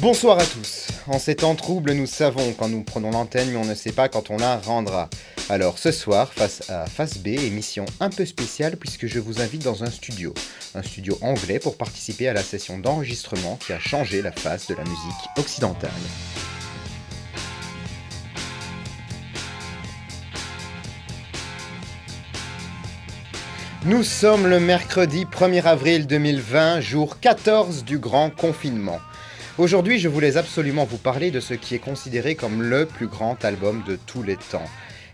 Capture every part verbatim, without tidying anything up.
Bonsoir à tous. En ces temps troubles, nous savons quand nous prenons l'antenne, mais on ne sait pas quand on la rendra. Alors ce soir, face à Face B, émission un peu spéciale puisque je vous invite dans un studio. Un studio anglais pour participer à la session d'enregistrement qui a changé la face de la musique occidentale. Nous sommes le mercredi premier avril deux mille vingt, jour quatorze du grand confinement. Aujourd'hui, je voulais absolument vous parler de ce qui est considéré comme le plus grand album de tous les temps.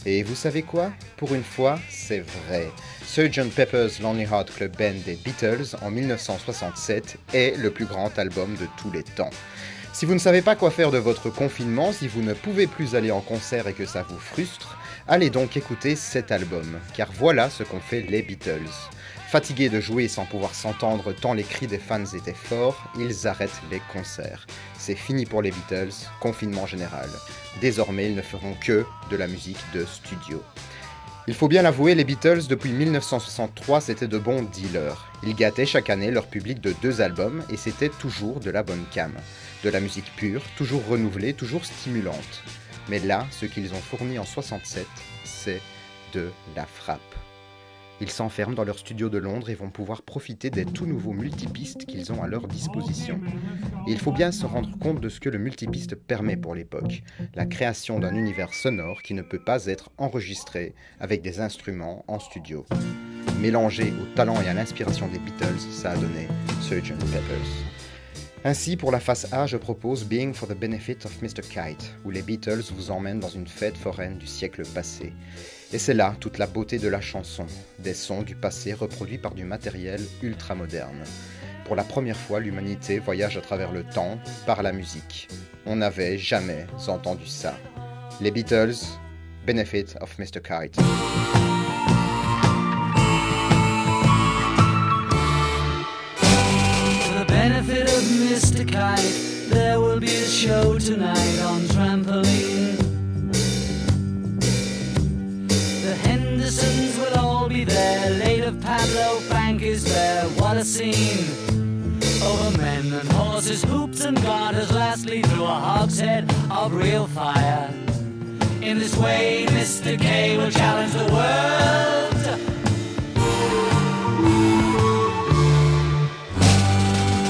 Et vous savez quoi? Pour une fois, c'est vrai. Sergeant Pepper's Lonely Hearts Club Band des Beatles, en mille neuf cent soixante-sept, est le plus grand album de tous les temps. Si vous ne savez pas quoi faire de votre confinement, si vous ne pouvez plus aller en concert et que ça vous frustre, allez donc écouter cet album, car voilà ce qu'ont fait les Beatles. Fatigués de jouer sans pouvoir s'entendre tant les cris des fans étaient forts, ils arrêtent les concerts. C'est fini pour les Beatles, confinement général. Désormais, ils ne feront que de la musique de studio. Il faut bien l'avouer, les Beatles, depuis mille neuf cent soixante-trois, c'était de bons dealers. Ils gâtaient chaque année leur public de deux albums, et c'était toujours de la bonne came. De la musique pure, toujours renouvelée, toujours stimulante. Mais là, ce qu'ils ont fourni en soixante-sept, c'est de la frappe. Ils s'enferment dans leur studio de Londres et vont pouvoir profiter des tout nouveaux multipistes qu'ils ont à leur disposition. Et il faut bien se rendre compte de ce que le multipiste permet pour l'époque, la création d'un univers sonore qui ne peut pas être enregistré avec des instruments en studio. Mélangé au talent et à l'inspiration des Beatles, ça a donné Sergeant Pepper's. Ainsi, pour la face A, je propose Being for the Benefit of mister Kite, où les Beatles vous emmènent dans une fête foraine du siècle passé. Et c'est là toute la beauté de la chanson, des sons du passé reproduits par du matériel ultra-moderne. Pour la première fois, l'humanité voyage à travers le temps par la musique. On n'avait jamais entendu ça. Les Beatles, Benefit of mister Kite. Benefit of mister Kite, there will be a show tonight on trampoline. The Hendersons will all be there, late of Pablo Frank is there, what a scene. Over men and horses, hoops and garters, lastly through a hogshead of real fire. In this way mister K will challenge the world.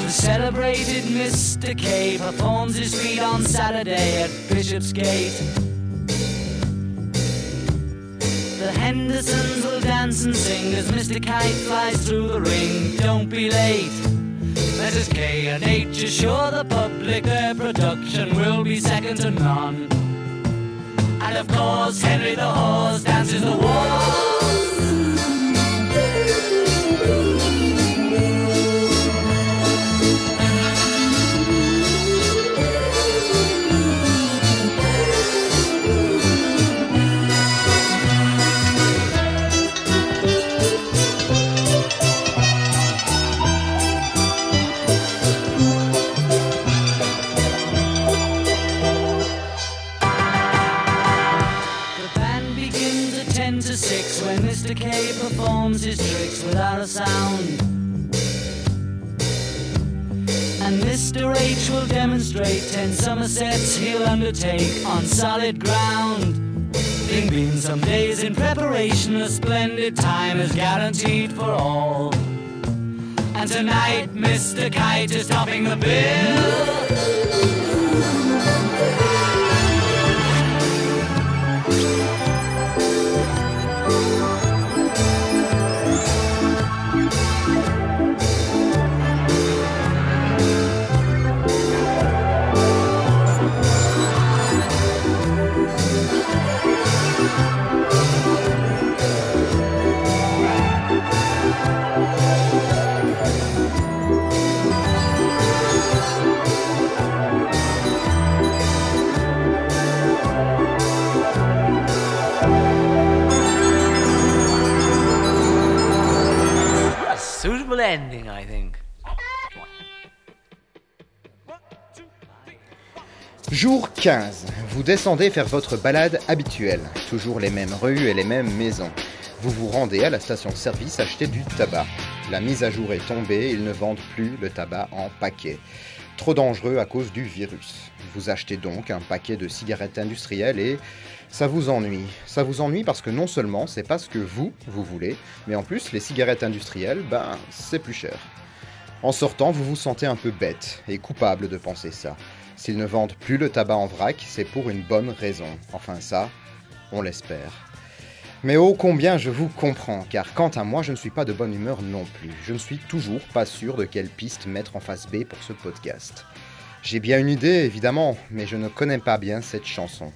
Celebrated mister K performs his feat on Saturday at Bishopsgate. The Hendersons will dance and sing as mister Kite flies through the ring. Don't be late. missus K and H assure the public their production will be second to none. And of course, Henry the Horse dances the waltz. mister K performs his tricks without a sound, and mister H will demonstrate ten somersets he'll undertake on solid ground. Bing bing, some days in preparation, a splendid time is guaranteed for all. And tonight mister Kite is topping the bill. Suitable ending, I think. Jour quinze. Vous descendez faire votre balade habituelle. Toujours les mêmes rues et les mêmes maisons. Vous vous rendez à la station-service acheter du tabac. La mise à jour est tombée, ils ne vendent plus le tabac en paquet. trop dangereux à cause du virus. Vous achetez donc un paquet de cigarettes industrielles et ça vous ennuie. Ça vous ennuie parce que non seulement c'est pas ce que vous, vous voulez, mais en plus les cigarettes industrielles, ben c'est plus cher. En sortant, vous vous sentez un peu bête et coupable de penser ça. S'ils ne vendent plus le tabac en vrac, c'est pour une bonne raison. Enfin ça, on l'espère. Mais oh combien je vous comprends, car quant à moi, je ne suis pas de bonne humeur non plus. Je ne suis toujours pas sûr de quelle piste mettre en face B pour ce podcast. J'ai bien une idée, évidemment, mais je ne connais pas bien cette chanson.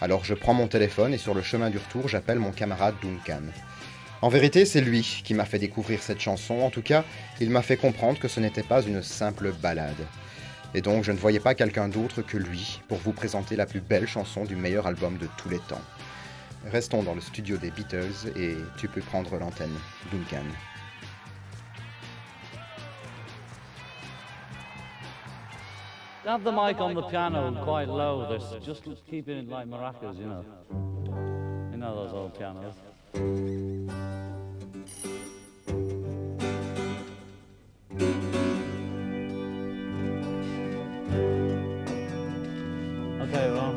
Alors je prends mon téléphone et sur le chemin du retour, j'appelle mon camarade Duncan. En vérité, c'est lui qui m'a fait découvrir cette chanson. En tout cas, il m'a fait comprendre que ce n'était pas une simple ballade. Et donc, je ne voyais pas quelqu'un d'autre que lui pour vous présenter la plus belle chanson du meilleur album de tous les temps. Restons dans le studio des Beatles et tu peux prendre l'antenne, Duncan. Have the mic on the piano quite low, this, just keep it like maracas, you know. You know those old pianos. Okay, well.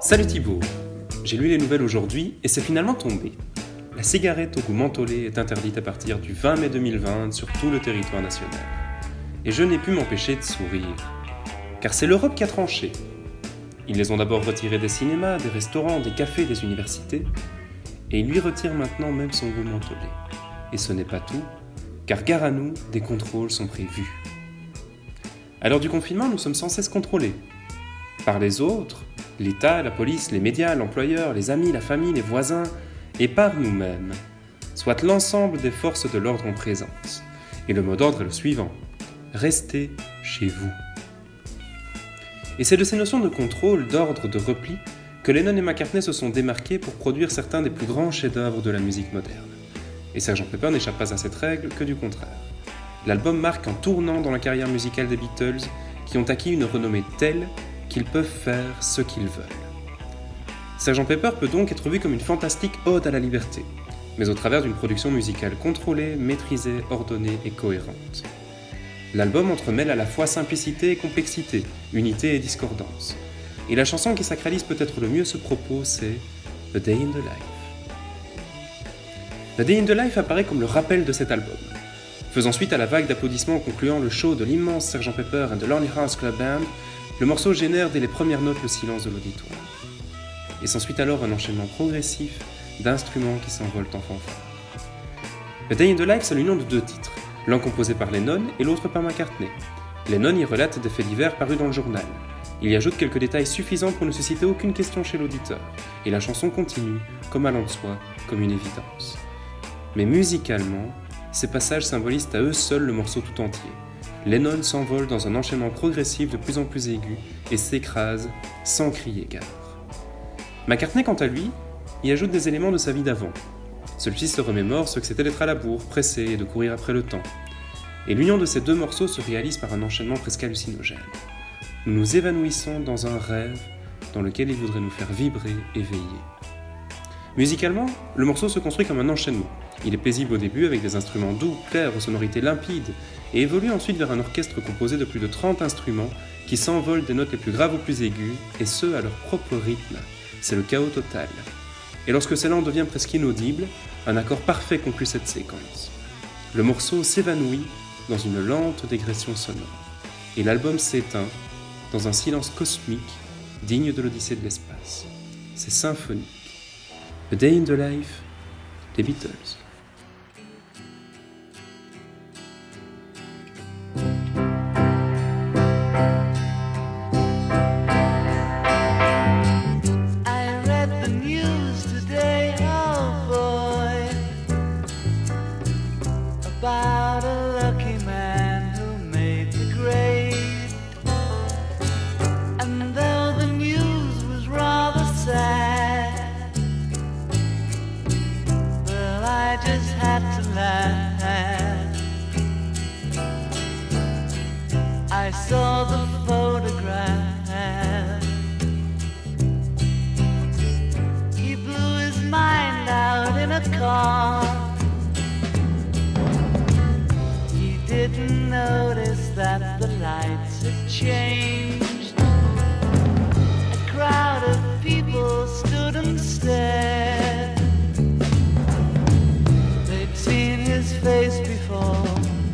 Salut Thibaut, j'ai lu les nouvelles aujourd'hui et c'est finalement tombé. La cigarette au goût mentholé est interdite à partir du vingt mai deux mille vingt sur tout le territoire national. Et je n'ai pu m'empêcher de sourire, car c'est l'Europe qui a tranché. Ils les ont d'abord retirées des cinémas, des restaurants, des cafés, des universités, et ils lui retirent maintenant même son goût mentholé. Et ce n'est pas tout, car gare à nous, des contrôles sont prévus. À l'heure du confinement, nous sommes sans cesse contrôlés. Par les autres, l'État, la police, les médias, l'employeur, les amis, la famille, les voisins, et par nous-mêmes, soit l'ensemble des forces de l'ordre en présence. Et le mot d'ordre est le suivant, restez chez vous. Et c'est de ces notions de contrôle, d'ordre, de repli, que Lennon et McCartney se sont démarqués pour produire certains des plus grands chefs-d'œuvre de la musique moderne. Et sergent Pepper n'échappe pas à cette règle, que du contraire. L'album marque un tournant dans la carrière musicale des Beatles, qui ont acquis une renommée telle qu'ils peuvent faire ce qu'ils veulent. sergent Pepper peut donc être vu comme une fantastique ode à la liberté, mais au travers d'une production musicale contrôlée, maîtrisée, ordonnée et cohérente. L'album entremêle à la fois simplicité et complexité, unité et discordance. Et la chanson qui sacralise peut-être le mieux ce propos, c'est A Day in the Life. A Day in the Life apparaît comme le rappel de cet album, faisant suite à la vague d'applaudissements concluant le show de l'immense sergent Pepper and the Lonely Hearts Club Band. Le morceau génère dès les premières notes le silence de l'auditoire. Et s'ensuit alors un enchaînement progressif d'instruments qui s'envolent en fanfare. A Day in the Life, c'est l'union de deux titres, l'un composé par Lennon et l'autre par McCartney. Lennon y relate des faits divers parus dans le journal. Il y ajoute quelques détails suffisants pour ne susciter aucune question chez l'auditeur, et la chanson continue, comme allant de soi, comme une évidence. Mais musicalement, ces passages symbolisent à eux seuls le morceau tout entier. Lennon s'envole dans un enchaînement progressif de plus en plus aigu et s'écrase sans crier gare. McCartney, quant à lui, y ajoute des éléments de sa vie d'avant. Celui-ci se remémore ce que c'était d'être à la bourre, pressé et de courir après le temps. Et l'union de ces deux morceaux se réalise par un enchaînement presque hallucinogène. Nous nous évanouissons dans un rêve dans lequel il voudrait nous faire vibrer et veiller. Musicalement, le morceau se construit comme un enchaînement. Il est paisible au début avec des instruments doux, clairs, aux sonorités limpides, et évolue ensuite vers un orchestre composé de plus de trente instruments qui s'envolent des notes les plus graves aux plus aiguës, et ce à leur propre rythme. C'est le chaos total. Et lorsque cela en devient presque inaudible, un accord parfait conclut cette séquence. Le morceau s'évanouit dans une lente dégression sonore, et l'album s'éteint dans un silence cosmique digne de l'Odyssée de l'espace. C'est symphonique. A Day in the Life, des Beatles. He blew his mind out in a car. that the lights had changed. A crowd of people stood and stared. They'd seen his face before.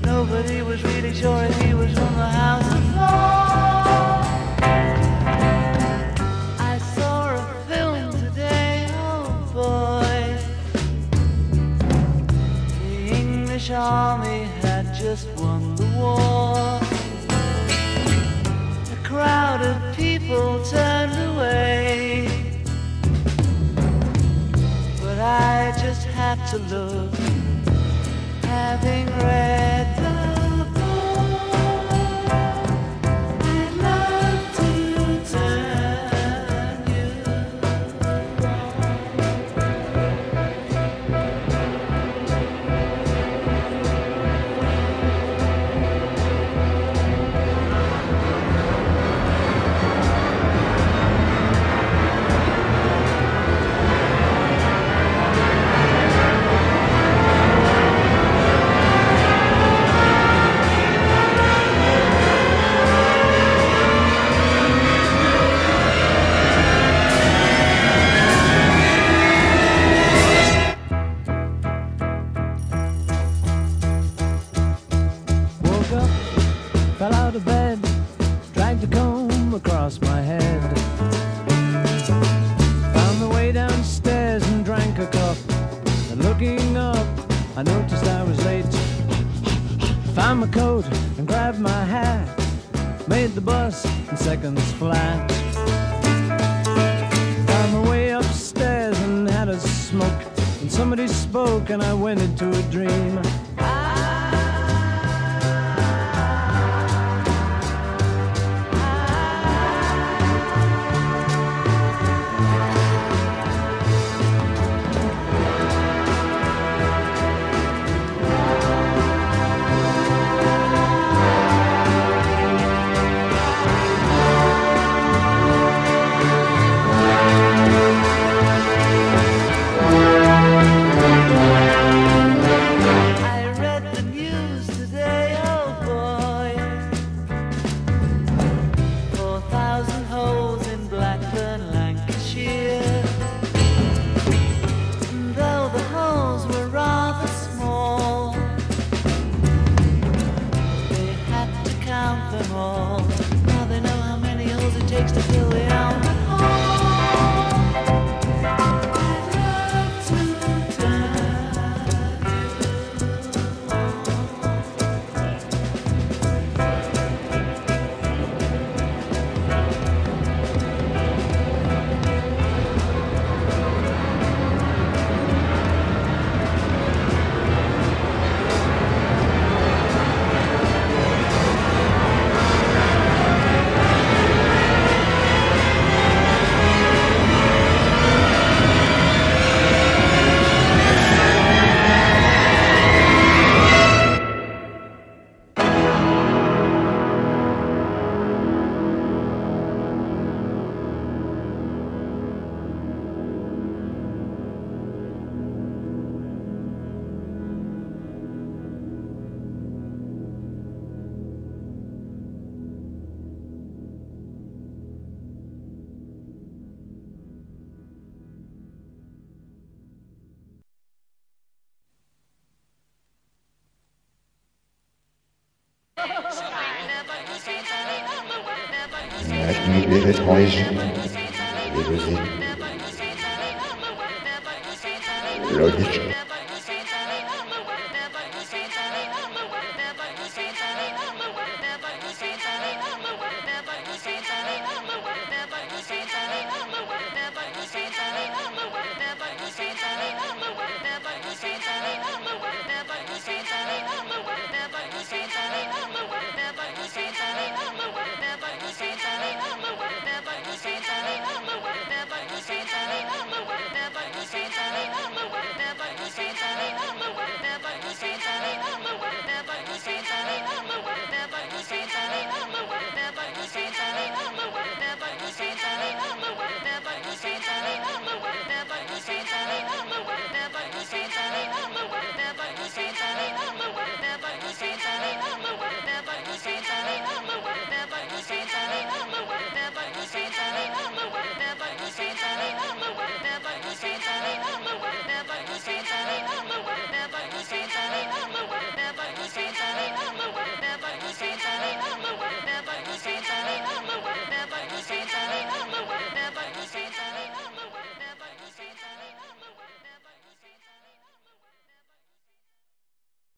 Nobody was really sure if he was from the house afar. I saw a film today, oh boy. The English army had just won the war. A crowd of people turned away, but I just had to look, having read the Logique.